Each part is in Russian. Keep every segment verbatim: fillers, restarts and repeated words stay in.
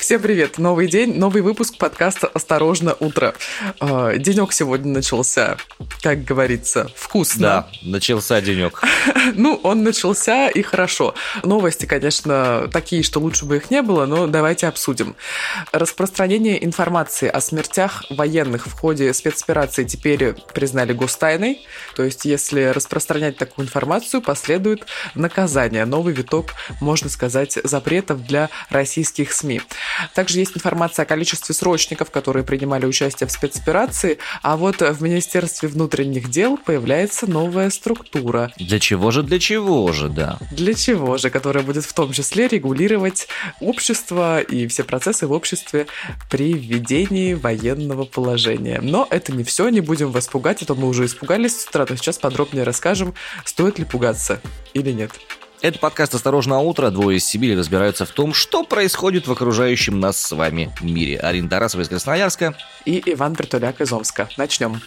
Всем привет! Новый день, новый выпуск подкаста «Осторожно, утро». Денек сегодня начался, как говорится, вкусно. Да, начался денек. Ну, он начался и хорошо. Новости, конечно, такие, что лучше бы их не было, но давайте обсудим. Распространение информации о смертях военных в ходе спецоперации теперь признали гостайной. То есть, если распространять такую информацию, последует наказание. Новый виток, можно сказать, запретов для российских СМИ. Также есть информация о количестве срочников, которые принимали участие в спецоперации, а вот в Министерстве внутренних дел появляется новая структура. Для чего же, для чего же, да. Для чего же, которая будет в том числе регулировать общество и все процессы в обществе при введении военного положения. Но это не все, не будем вас пугать, а то мы уже испугались с утра, но сейчас подробнее расскажем, стоит ли пугаться или нет. Это подкаст «Осторожно, утро». Двое из Сибири разбираются в том, что происходит в окружающем нас с вами мире. Арина Тарасова из Красноярска. И Иван Притуляк из Омска. Начнем.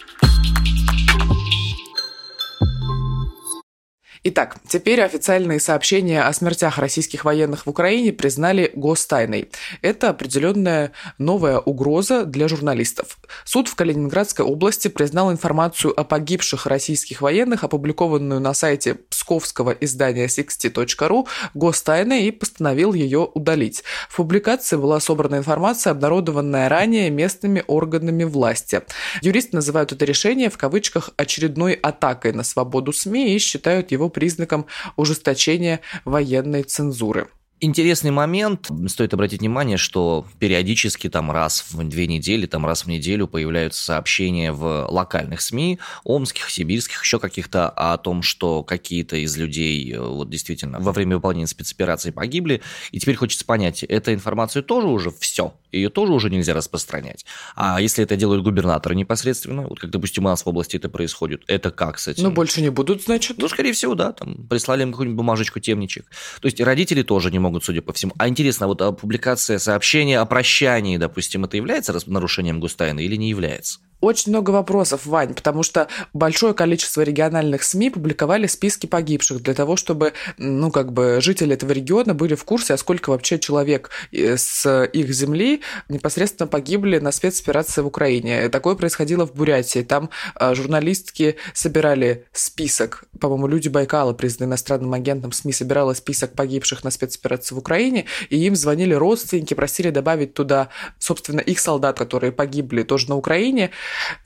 Итак, теперь официальные сообщения о смертях российских военных в Украине признали гостайной. Это определенная новая угроза для журналистов. Суд в Калининградской области признал информацию о погибших российских военных, опубликованную на сайте псковского издания сиксти точка ру, гостайной и постановил ее удалить. В публикации была собрана информация, обнародованная ранее местными органами власти. Юристы называют это решение в кавычках очередной атакой на свободу СМИ и считают его признаком ужесточения военной цензуры. Интересный момент. Стоит обратить внимание, что периодически там раз в две недели, там раз в неделю появляются сообщения в локальных СМИ, омских, сибирских, еще каких-то, о том, что какие-то из людей вот действительно во время выполнения спецоперации погибли. И теперь хочется понять, эта информация тоже уже все, ее тоже уже нельзя распространять. А если это делают губернаторы непосредственно, вот как, допустим, у нас в области это происходит, это как с этим? Ну, больше не будут, значит? Ну, скорее всего, да, там прислали им какую-нибудь бумажечку, темничек. То есть родители тоже не могут. Судя по всему. А интересно, вот публикация сообщения о прощании, допустим, это является нарушением гостайны или не является? Очень много вопросов, Вань, потому что большое количество региональных СМИ публиковали списки погибших для того, чтобы, ну, как бы, жители этого региона были в курсе, а сколько вообще человек с их земли непосредственно погибли на спецоперации в Украине. Такое происходило в Бурятии. Там журналистки собирали список, по-моему, Люди Байкала, признанные иностранным агентом СМИ, собирала список погибших на спецоперации в Украине, и им звонили родственники, просили добавить туда, собственно, их солдат, которые погибли тоже на Украине.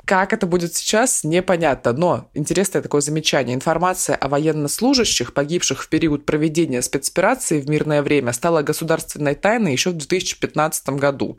Как это будет сейчас, непонятно, но интересное такое замечание. Информация о военнослужащих, погибших в период проведения спецоперации в мирное время, стала государственной тайной еще в две тысячи пятнадцатом году.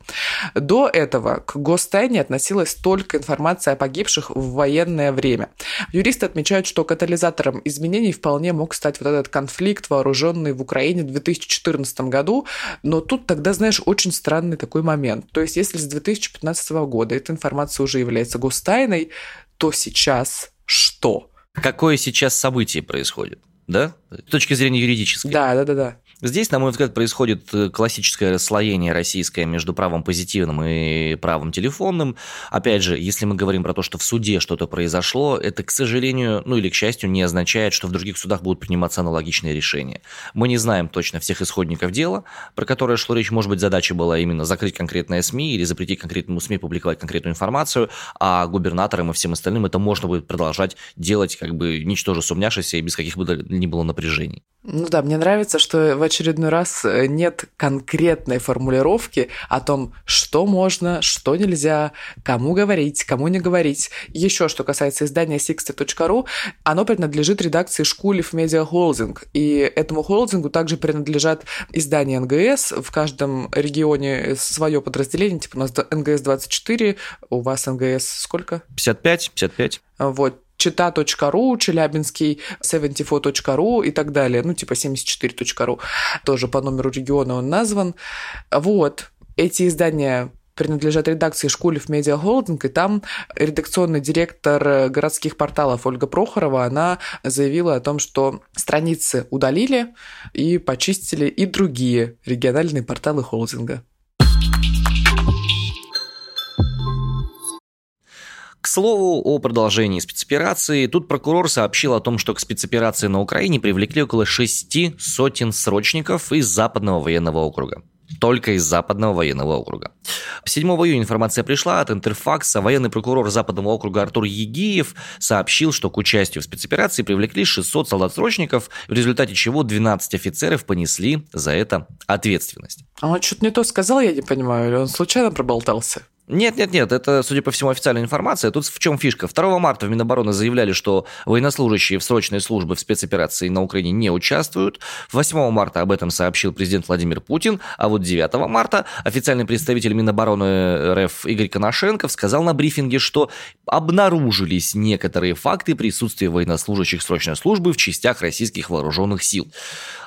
До этого к гостайне относилась только информация о погибших в военное время. Юристы отмечают, что катализатором изменений вполне мог стать вот этот конфликт, вооруженный в Украине в две тысячи четырнадцатом году, но тут тогда, знаешь, очень странный такой момент. То есть, если с две тысячи пятнадцатого года эта информация уже является гостайной, то сейчас что? Какое сейчас событие происходит, да? С точки зрения юридической. Да, да, да, да. Здесь, на мой взгляд, происходит классическое расслоение российское между правом позитивным и правом телефонным. Опять же, если мы говорим про то, что в суде что-то произошло, это, к сожалению, ну или к счастью, не означает, что в других судах будут приниматься аналогичные решения. Мы не знаем точно всех исходников дела, про которое шло речь. Может быть, задача была именно закрыть конкретное СМИ или запретить конкретному СМИ публиковать конкретную информацию, а губернаторам и всем остальным это можно будет продолжать делать, как бы ничтоже сумняшись и без каких бы ни было напряжений. Ну да, мне нравится, что в очередной раз нет конкретной формулировки о том, что можно, что нельзя, кому говорить, кому не говорить. Еще что касается издания сиксти точка ру, оно принадлежит редакции Шкулев Медиа Холдинг, и этому холдингу также принадлежат издания эн гэ эс, в каждом регионе свое подразделение, типа у нас эн гэ эс двадцать четыре, у вас эн гэ эс сколько? пятьдесят пять. Вот. чита точка ру, челябинский семьдесят четыре точка ру и так далее. Ну, типа семьдесят четыре точка ру. Тоже по номеру региона он назван. Вот. Эти издания принадлежат редакции Шкулев Медиа Холдинг, и там редакционный директор городских порталов Ольга Прохорова, она заявила о том, что страницы удалили и почистили и другие региональные порталы холдинга. К слову о продолжении спецоперации, тут прокурор сообщил о том, что к спецоперации на Украине привлекли около шести сотен срочников из Западного военного округа. только из Западного военного округа. седьмого июня информация пришла от Интерфакса. Военный прокурор Западного округа Артур Егиев сообщил, что к участию в спецоперации привлекли шестьсот солдат-срочников, в результате чего двенадцать офицеров понесли за это ответственность. А он что-то не то сказал, я не понимаю, или он случайно проболтался? Нет-нет-нет, это, судя по всему, официальная информация. Тут в чем фишка? второго марта в Минобороны заявляли, что военнослужащие в срочной службе в спецоперации на Украине не участвуют. восьмого марта об этом сообщил президент Владимир Путин. А вот девятого марта официальный представитель Минобороны РФ Игорь Коношенков сказал на брифинге, что обнаружились некоторые факты присутствия военнослужащих срочной службы в частях российских вооруженных сил.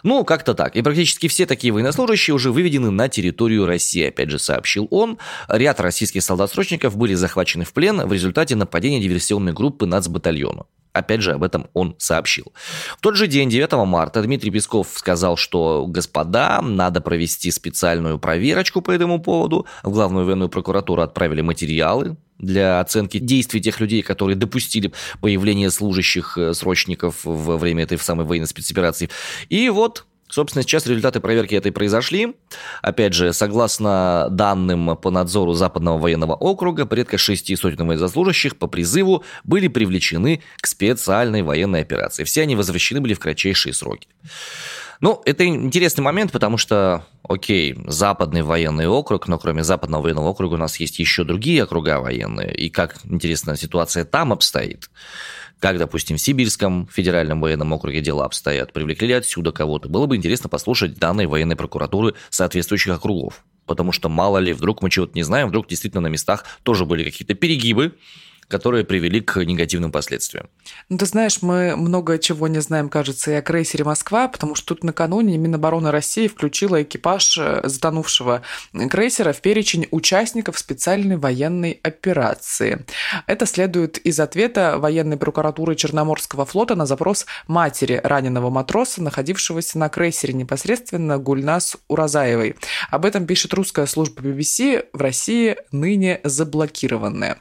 Ну, как-то так. И практически все такие военнослужащие уже выведены на территорию России, опять же, сообщил он. Ряд российских солдат-срочников были захвачены в плен в результате нападения диверсионной группы нацбатальона. Опять же, об этом он сообщил. В тот же день, девятого марта, Дмитрий Песков сказал, что, господа, надо провести специальную проверочку по этому поводу. В Главную военную прокуратуру отправили материалы для оценки действий тех людей, которые допустили появление служащих срочников во время этой самой военной спецоперации. И вот... Собственно, сейчас результаты проверки этой произошли. Опять же, согласно данным по надзору Западного военного округа, порядка шести сотен военнослужащих по призыву были привлечены к специальной военной операции. Все они возвращены были в кратчайшие сроки. Ну, это интересный момент, потому что, окей, Западный военный округ, но кроме Западного военного округа у нас есть еще другие округа военные. И как, интересно, ситуация там обстоит. Как, допустим, в Сибирском федеральном военном округе дела обстоят, привлекли ли отсюда кого-то. Было бы интересно послушать данные военной прокуратуры соответствующих округов. Потому что, мало ли, вдруг мы чего-то не знаем, вдруг действительно на местах тоже были какие-то перегибы, которые привели к негативным последствиям. Ну, ты знаешь, мы много чего не знаем, кажется, и о крейсере «Москва», потому что тут накануне Минобороны России включила экипаж затонувшего крейсера в перечень участников специальной военной операции. Это следует из ответа военной прокуратуры Черноморского флота на запрос матери раненого матроса, находившегося на крейсере непосредственно, Гульназ Уразаевой. Об этом пишет русская служба би би си, в России ныне заблокированная.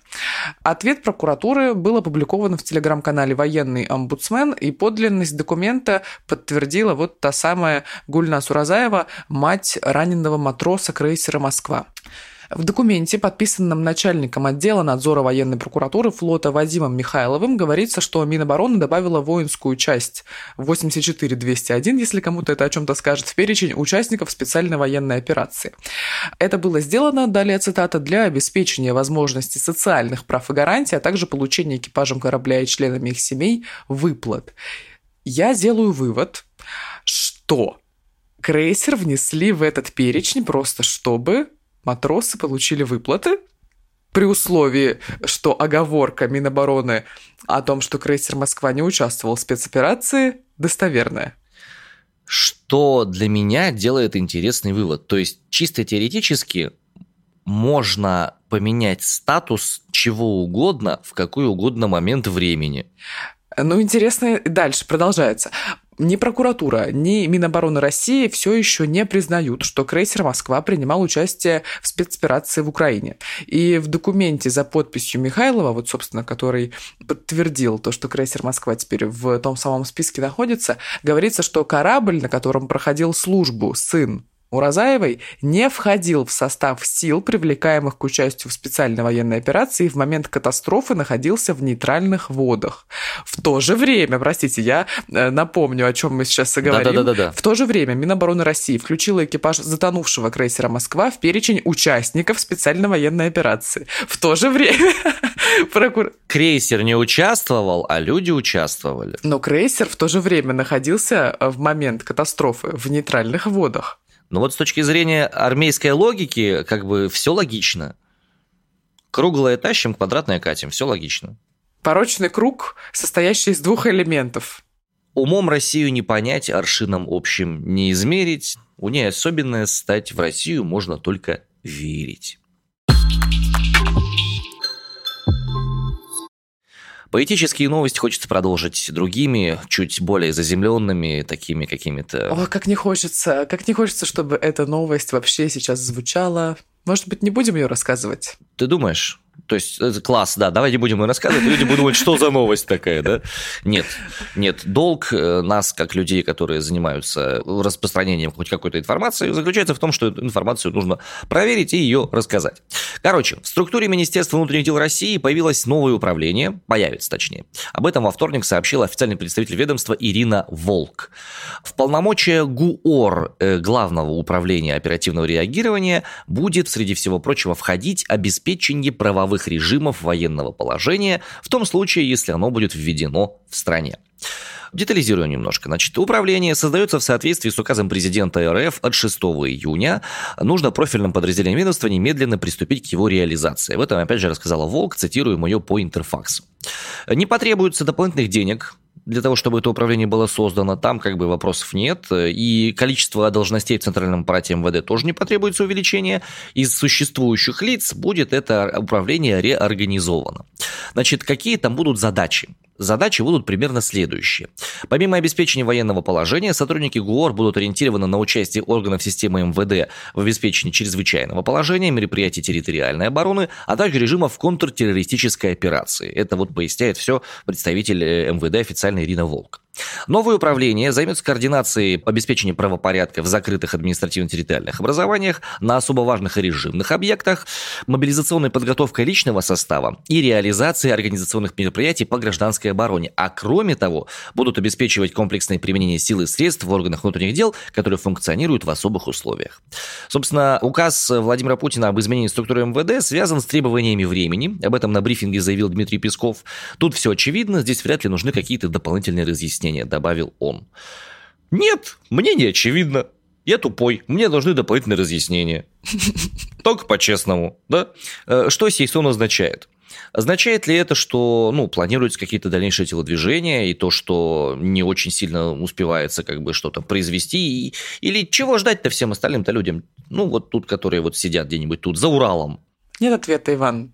Ответ прокуратуры был опубликован в телеграм-канале «Военный омбудсмен», и подлинность документа подтвердила вот та самая Гульназ Уразаева, мать раненого матроса крейсера «Москва». В документе, подписанном начальником отдела надзора военной прокуратуры флота Вадимом Михайловым, говорится, что Минобороны добавила воинскую часть восемьдесят четыре двести один, если кому-то это о чем-то скажет, в перечень участников специальной военной операции. Это было сделано, далее цитата, для обеспечения возможности социальных прав и гарантий, а также получения экипажем корабля и членами их семей выплат. Я делаю вывод, что крейсер внесли в этот перечень просто чтобы... матросы получили выплаты при условии, что оговорка Минобороны о том, что крейсер «Москва» не участвовал в спецоперации, достоверная. Что для меня делает интересный вывод. То есть чисто теоретически можно поменять статус чего угодно в какой угодно момент времени. Ну, интересно, дальше продолжается. Ни прокуратура, ни Минобороны России все еще не признают, что крейсер «Москва» принимал участие в спецоперации в Украине. И в документе за подписью Михайлова, вот, собственно, который подтвердил то, что крейсер «Москва» теперь в том самом списке находится, говорится, что корабль, на котором проходил службу сын Уразаевой, не входил в состав сил, привлекаемых к участию в специальной военной операции, и в момент катастрофы находился в нейтральных водах. В то же время, простите, я напомню, о чем мы сейчас и говорим. Да, да, да, да. В то же время Минобороны России включила экипаж затонувшего крейсера «Москва» в перечень участников специальной военной операции. В то же время... Крейсер не участвовал, а люди участвовали. Но крейсер в то же время находился в момент катастрофы в нейтральных водах. Но вот с точки зрения армейской логики, как бы все логично. Круглое тащим, квадратное катим, все логично. Порочный круг, состоящий из двух элементов. Умом Россию не понять, аршином общим не измерить. У ней особенное стать в Россию можно только верить. Поэтические новости хочется продолжить другими, чуть более заземленными, такими какими-то... О, как не хочется, как не хочется, чтобы эта новость вообще сейчас звучала. Может быть, не будем ее рассказывать? Ты думаешь? То есть, класс, да, давайте будем и рассказывать, люди будут думать, что за новость такая, да? Нет, нет, долг нас, как людей, которые занимаются распространением хоть какой-то информации, заключается в том, что эту информацию нужно проверить и ее рассказать. Короче, в структуре Министерства внутренних дел России появилось новое управление, появится точнее. Об этом во вторник сообщила официальный представитель ведомства Ирина Волк. В полномочия ГУОР, Главного управления оперативного реагирования, будет, среди всего прочего, входить обеспечение правовых режимов военного положения, в том случае, если оно будет введено в стране. Детализирую немножко. Значит, управление создается в соответствии с указом президента РФ от шестого июня. Нужно профильным подразделениям ведомства немедленно приступить к его реализации. Об этом, опять же, рассказала Волк, цитируем ее по Интерфаксу. Не потребуется дополнительных денег для того, чтобы это управление было создано. Там как бы вопросов нет. И количество должностей в центральном аппарате МВД тоже не потребуется увеличения. Из существующих лиц будет это управление реорганизовано. Значит, какие там будут задачи? Задачи будут примерно следующие. Помимо обеспечения военного положения, сотрудники ГУОР будут ориентированы на участие органов системы МВД в обеспечении чрезвычайного положения, мероприятий территориальной обороны, а также режимов контртеррористической операции. Это вот поясняет все представитель МВД официально Ирина Волк. Новое управление займется координацией обеспечения правопорядка в закрытых административно-территориальных образованиях, на особо важных и режимных объектах, мобилизационной подготовкой личного состава и реализацией организационных мероприятий по гражданской обороне. А кроме того, будут обеспечивать комплексное применение сил и средств в органах внутренних дел, которые функционируют в особых условиях. Собственно, указ Владимира Путина об изменении структуры МВД связан с требованиями времени. Об этом на брифинге заявил Дмитрий Песков. Тут все очевидно, здесь вряд ли нужны какие-то дополнительные разъяснения, добавил он. Нет, мне не очевидно. Я тупой, мне нужны дополнительные разъяснения. Только по-честному, да? Что сей сон означает? Означает ли это, что, ну, планируются какие-то дальнейшие телодвижения и то, что не очень сильно успевается как бы что-то произвести? И, или чего ждать-то всем остальным-то людям? Ну, вот тут, которые вот сидят где-нибудь тут, за Уралом. Нет ответа, Иван.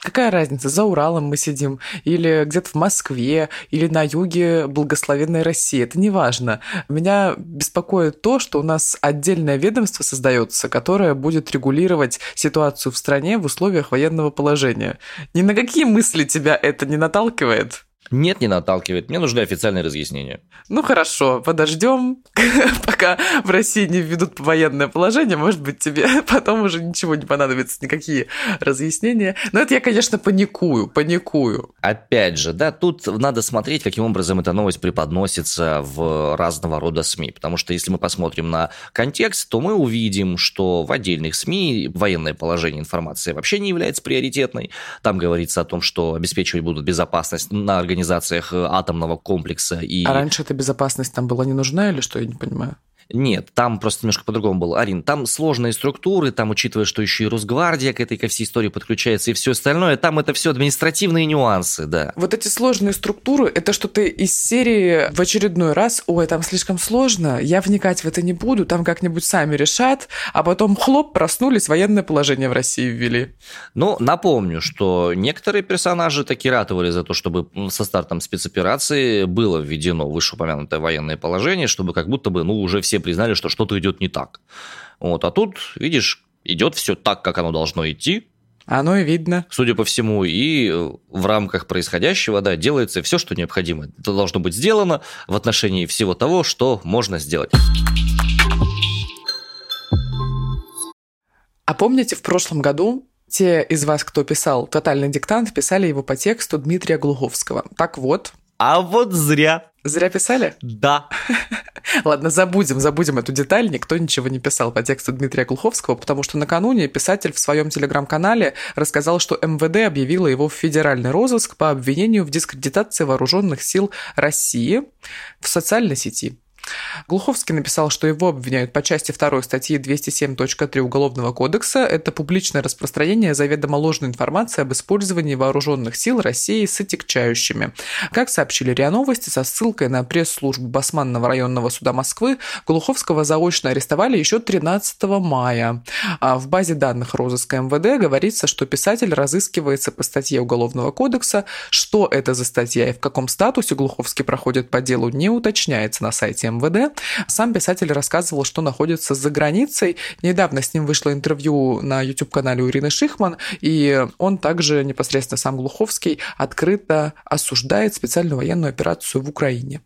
Какая разница, за Уралом мы сидим, или где-то в Москве, или на юге благословенной России, это не важно. Меня беспокоит то, что у нас отдельное ведомство создается, которое будет регулировать ситуацию в стране в условиях военного положения. Ни на какие мысли тебя это не наталкивает? Нет, не наталкивает. Мне нужны официальные разъяснения. Ну хорошо, подождем, пока в России не введут военное положение. Может быть, тебе потом уже ничего не понадобится, никакие разъяснения. Но это я, конечно, паникую, паникую. Опять же, да, тут надо смотреть, каким образом эта новость преподносится в разного рода СМИ. Потому что если мы посмотрим на контекст, то мы увидим, что в отдельных СМИ военное положение информации вообще не является приоритетной. Там говорится о том, что обеспечивать будут безопасность на организации. Организациях атомного комплекса. И... А раньше эта безопасность там была не нужна или что, я не понимаю? Нет, там просто немножко по-другому было. Арин, там сложные структуры, там, учитывая, что еще и Росгвардия к этой ко всей истории подключается и все остальное, там это все административные нюансы, да. Вот эти сложные структуры, это что-то из серии в очередной раз, ой, там слишком сложно, я вникать в это не буду, там как-нибудь сами решат, а потом хлоп, проснулись, военное положение в России ввели. Ну, напомню, что некоторые персонажи таки ратовали за то, чтобы со стартом спецоперации было введено вышеупомянутое военное положение, чтобы как будто бы, ну, уже все признали, что что-то идет не так. Вот, а тут, видишь, идет все так, как оно должно идти. Оно и видно. Судя по всему, и в рамках происходящего, да, делается все, что необходимо. Это должно быть сделано в отношении всего того, что можно сделать. А помните, в прошлом году те из вас, кто писал «Тотальный диктант», писали его по тексту Дмитрия Глуховского. Так вот. А вот зря. Зря писали? Да. Ладно, забудем, забудем эту деталь. Никто ничего не писал по тексту Дмитрия Глуховского, потому что накануне писатель в своем телеграм-канале рассказал, что МВД объявило его в федеральный розыск по обвинению в дискредитации вооруженных сил России в социальной сети. Глуховский написал, что его обвиняют по части второй статьи двести семь точка три Уголовного кодекса. Это публичное распространение заведомо ложной информации об использовании вооруженных сил России с отягчающими. Как сообщили РИА Новости, со ссылкой на пресс-службу Басманного районного суда Москвы, Глуховского заочно арестовали еще тринадцатого мая. А в базе данных розыска МВД говорится, что писатель разыскивается по статье Уголовного кодекса. Что это за статья и в каком статусе Глуховский проходит по делу, не уточняется на сайте МВД. МВД. Сам писатель рассказывал, что находится за границей. Недавно с ним вышло интервью на YouTube-канале у Ирины Шихман, и он также, непосредственно сам Глуховский, открыто осуждает специальную военную операцию в Украине.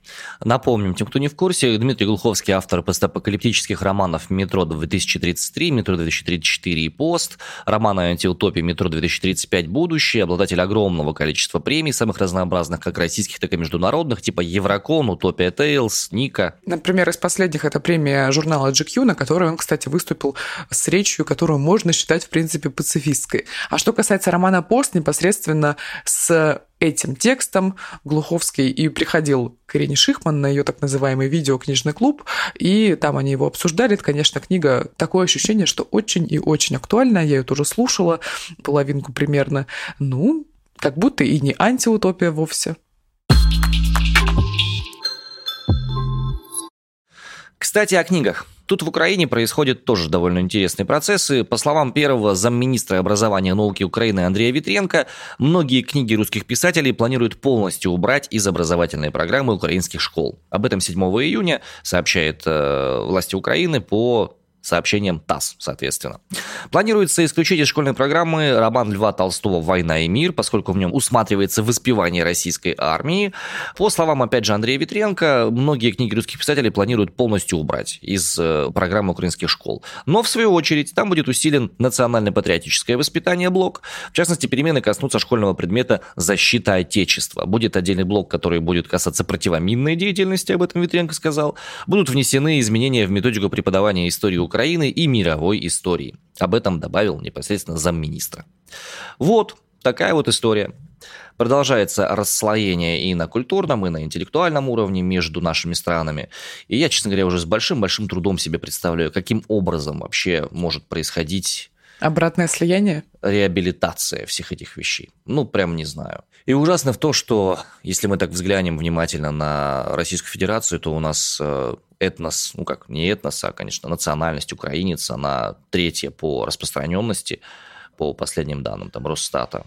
Напомним, тем, кто не в курсе, Дмитрий Глуховский, автор постапокалиптических романов «Метро две тысячи тридцать три», «Метро две тысячи тридцать четыре» и «Пост», романа антиутопии «Метро две тысячи тридцать пять. Будущее», обладатель огромного количества премий, самых разнообразных, как российских, так и международных, типа «Еврокон», «Утопия Тейлс», «Ника». Например, из последних это премия журнала джи кью, на которой он, кстати, выступил с речью, которую можно считать, в принципе, пацифистской. А что касается романа «Пост», непосредственно с этим текстом Глуховский и приходил к Ирине Шихман на ее так называемый видеокнижный клуб, и там они его обсуждали. Это, конечно, книга, такое ощущение, что очень и очень актуальная. Я ее тоже слушала, половинку примерно. Ну, как будто и не антиутопия вовсе. Кстати, о книгах. Тут в Украине происходят тоже довольно интересные процессы. По словам первого замминистра образования и науки Украины Андрея Витренко, многие книги русских писателей планируют полностью убрать из образовательной программы украинских школ. Об этом седьмого июня сообщает э, власти Украины по сообщениям ТАСС, соответственно. Планируется исключить из школьной программы роман Льва Толстого «Война и мир», поскольку в нем усматривается воспевание российской армии. По словам, опять же, Андрея Витренко, многие книги русских писателей планируют полностью убрать из программы украинских школ. Но, в свою очередь, там будет усилен национально-патриотическое воспитание блок. В частности, перемены коснутся школьного предмета «Защита Отечества». Будет отдельный блок, который будет касаться противоминной деятельности, об этом Витренко сказал. Будут внесены изменения в методику преподавания истории Украины Украины и мировой истории. Об этом добавил непосредственно замминистра. Вот такая вот история. Продолжается расслоение и на культурном, и на интеллектуальном уровне между нашими странами. И я, честно говоря, уже с большим-большим трудом себе представляю, каким образом вообще может происходить обратное слияние? Реабилитация всех этих вещей. Ну, прям не знаю. И ужасно в том, что если мы так взглянем внимательно на Российскую Федерацию, то у нас этнос, ну как, не этнос, а, конечно, национальность украинец, она третья по распространенности, по последним данным там Росстата.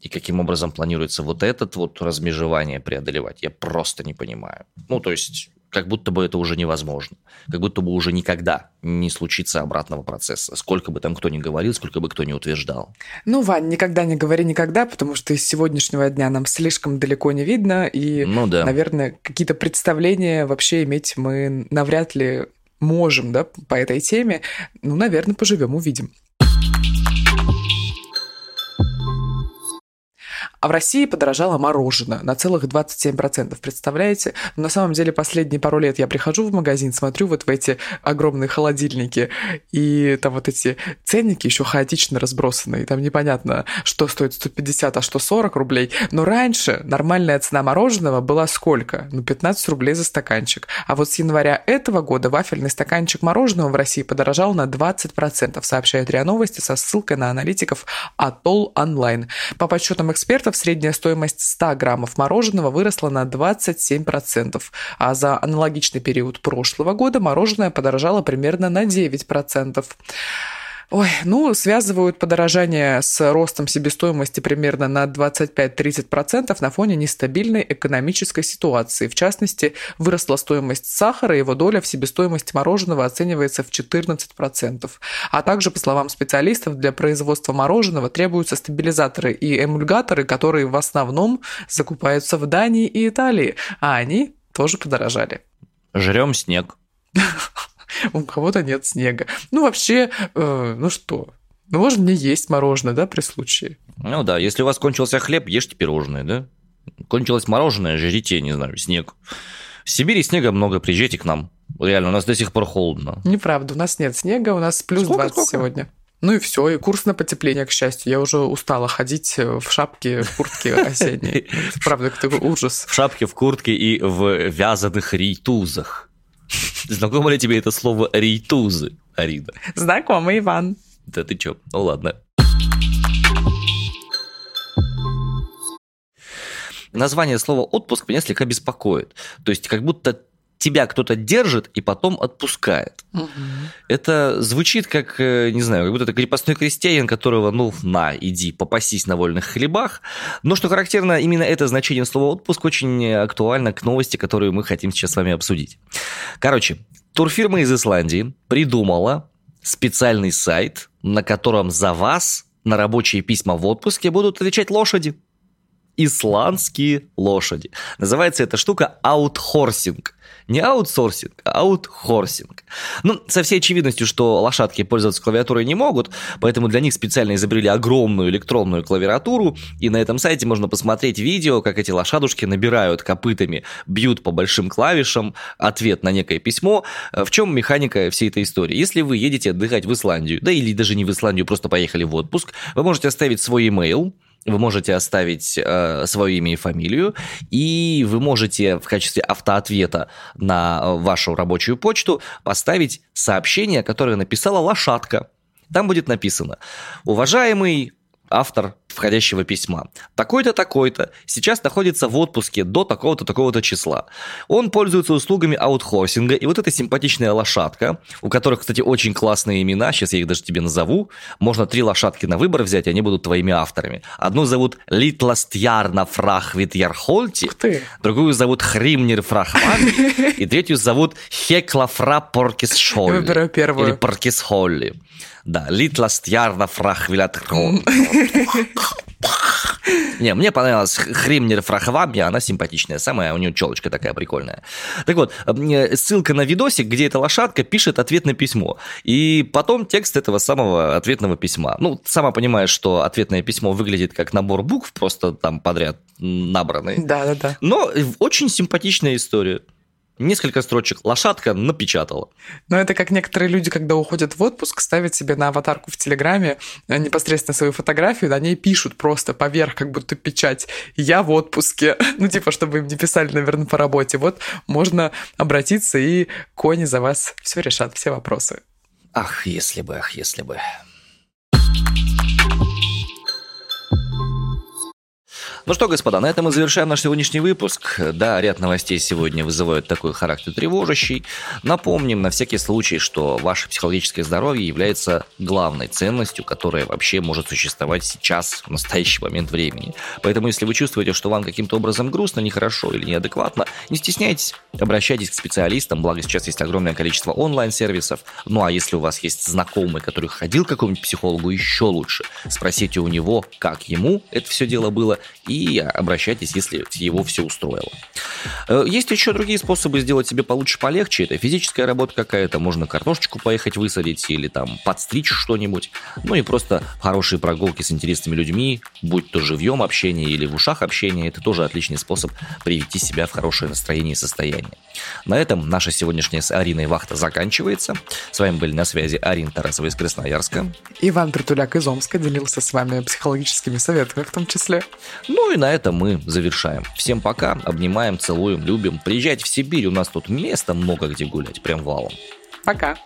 И каким образом планируется вот этот вот размежевание преодолевать, я просто не понимаю. Ну, то есть, как будто бы это уже невозможно. Как будто бы уже никогда не случится обратного процесса. Сколько бы там кто ни говорил, сколько бы кто ни утверждал. Ну, Вань, никогда не говори никогда, потому что из сегодняшнего дня нам слишком далеко не видно. И, ну, да. Наверное, какие-то представления вообще иметь мы навряд ли можем, да, по этой теме. Ну, наверное, поживем, увидим. А в России подорожало мороженое на целых двадцать семь процентов, представляете? Но на самом деле последние пару лет я прихожу в магазин, смотрю вот в эти огромные холодильники, и там вот эти ценники еще хаотично разбросаны, и там непонятно, что стоит сто пятьдесят, а что сорок рублей. Но раньше нормальная цена мороженого была сколько? Ну, пятнадцать рублей за стаканчик. А вот с января этого года вафельный стаканчик мороженого в России подорожал на двадцать процентов, сообщает РИА Новости со ссылкой на аналитиков Атолл Онлайн. По подсчетам экспертов, средняя стоимость ста граммов мороженого выросла на двадцать семь процентов, а за аналогичный период прошлого года мороженое подорожало примерно на девять процентов. Ой, ну, связывают подорожание с ростом себестоимости примерно на двадцать пять - тридцать процентов на фоне нестабильной экономической ситуации. В частности, выросла стоимость сахара, его доля в себестоимости мороженого оценивается в четырнадцать процентов. А также, по словам специалистов, для производства мороженого требуются стабилизаторы и эмульгаторы, которые в основном закупаются в Дании и Италии, а они тоже подорожали. Жрем снег. У кого-то нет снега. Ну, вообще, э, ну что, ну, можно не есть мороженое, да, при случае. Ну да, если у вас кончился хлеб, ешьте пирожные, да? Кончилось мороженое, жрите, не знаю, снег. В Сибири снега много, приезжайте к нам. Реально, у нас до сих пор холодно. Неправда, у нас нет снега, у нас плюс сколько, двадцать сколько? Сегодня. Ну и все, и курс на потепление, к счастью. Я уже устала ходить в шапке, в куртке осенней. Правда, какой ужас. В шапке, в куртке и в вязаных рейтузах. Знакомо ли тебе это слово «рейтузы», Арина? Знакомо, Иван. Да ты чё? Ну ладно. Название слова «отпуск» меня слегка беспокоит. То есть как будто тебя кто-то держит и потом отпускает. Угу. Это звучит как, не знаю, как будто это крепостной крестьянин, которого, ну, на, иди, попасись на вольных хлебах. Но, что характерно, именно это значение слова «отпуск» очень актуально к новости, которую мы хотим сейчас с вами обсудить. Короче, турфирма из Исландии придумала специальный сайт, на котором за вас на рабочие письма в отпуске будут отвечать лошади. Исландские лошади. Называется эта штука «Аутхорсинг». Не аутсорсинг, а аутхорсинг. Ну, со всей очевидностью, что лошадки пользоваться клавиатурой не могут, поэтому для них специально изобрели огромную электронную клавиатуру, и на этом сайте можно посмотреть видео, как эти лошадушки набирают копытами, бьют по большим клавишам ответ на некое письмо. В чем механика всей этой истории? Если вы едете отдыхать в Исландию, да или даже не в Исландию, просто поехали в отпуск, вы можете оставить свой имейл, вы можете оставить э, свое имя и фамилию, и вы можете в качестве автоответа на вашу рабочую почту поставить сообщение, которое написала лошадка. Там будет написано: «Уважаемый автор входящего письма, такой-то, такой-то сейчас находится в отпуске до такого-то, такого-то числа. Он пользуется услугами аутхорсинга». И вот эта симпатичная лошадка, у которых, кстати, очень классные имена, сейчас я их даже тебе назову, можно три лошадки на выбор взять, и они будут твоими авторами. Одну зовут Литластьярнафрахвитярхольти, другую зовут Хримнирфрахван, и третью зовут Хеклафрапоркисхолли. Я выбираю первую. Или Поркисхолли. Да, Литластьярнафрахвитярхольти. Не, мне понравилась Хримнирфрахвамья, она симпатичная самая, у нее челочка такая прикольная. Так вот, ссылка на видосик, где эта лошадка пишет ответ на письмо. И потом текст этого самого ответного письма. Ну, сама понимаешь, что ответное письмо выглядит как набор букв, просто там подряд набранный. Да-да-да. Но очень симпатичная история. Несколько строчек лошадка напечатала. Но это как некоторые люди, когда уходят в отпуск, ставят себе на аватарку в Телеграме непосредственно свою фотографию, на ней пишут просто поверх, как будто печать: «Я в отпуске». Ну, типа, чтобы им не писали, наверное, по работе. Вот можно обратиться, и кони за вас все решат, все вопросы. Ах, если бы, ах, если бы... Ну что, господа, на этом мы завершаем наш сегодняшний выпуск. Да, ряд новостей сегодня вызывают такой характер тревожащий. Напомним на всякий случай, что ваше психологическое здоровье является главной ценностью, которая вообще может существовать сейчас, в настоящий момент времени. Поэтому, если вы чувствуете, что вам каким-то образом грустно, нехорошо или неадекватно, не стесняйтесь, обращайтесь к специалистам, благо сейчас есть огромное количество онлайн-сервисов. Ну а если у вас есть знакомый, который ходил к какому-нибудь психологу, еще лучше, спросите у него, как ему это все дело было, и И обращайтесь, если его все устроило. Есть еще другие способы сделать себе получше, полегче. Это физическая работа какая-то. Можно картошечку поехать высадить или там подстричь что-нибудь. Ну и просто хорошие прогулки с интересными людьми, будь то живьем общение или в ушах общение. Это тоже отличный способ привести себя в хорошее настроение и состояние. На этом наша сегодняшняя с Ариной вахта заканчивается. С вами были на связи Арина Тарасова из Красноярска. Иван Притуляк из Омска делился с вами психологическими советами в том числе. Ну Ну и на этом мы завершаем. Всем пока, обнимаем, целуем, любим. Приезжайте в Сибирь, у нас тут места много где гулять, прям валом. Пока.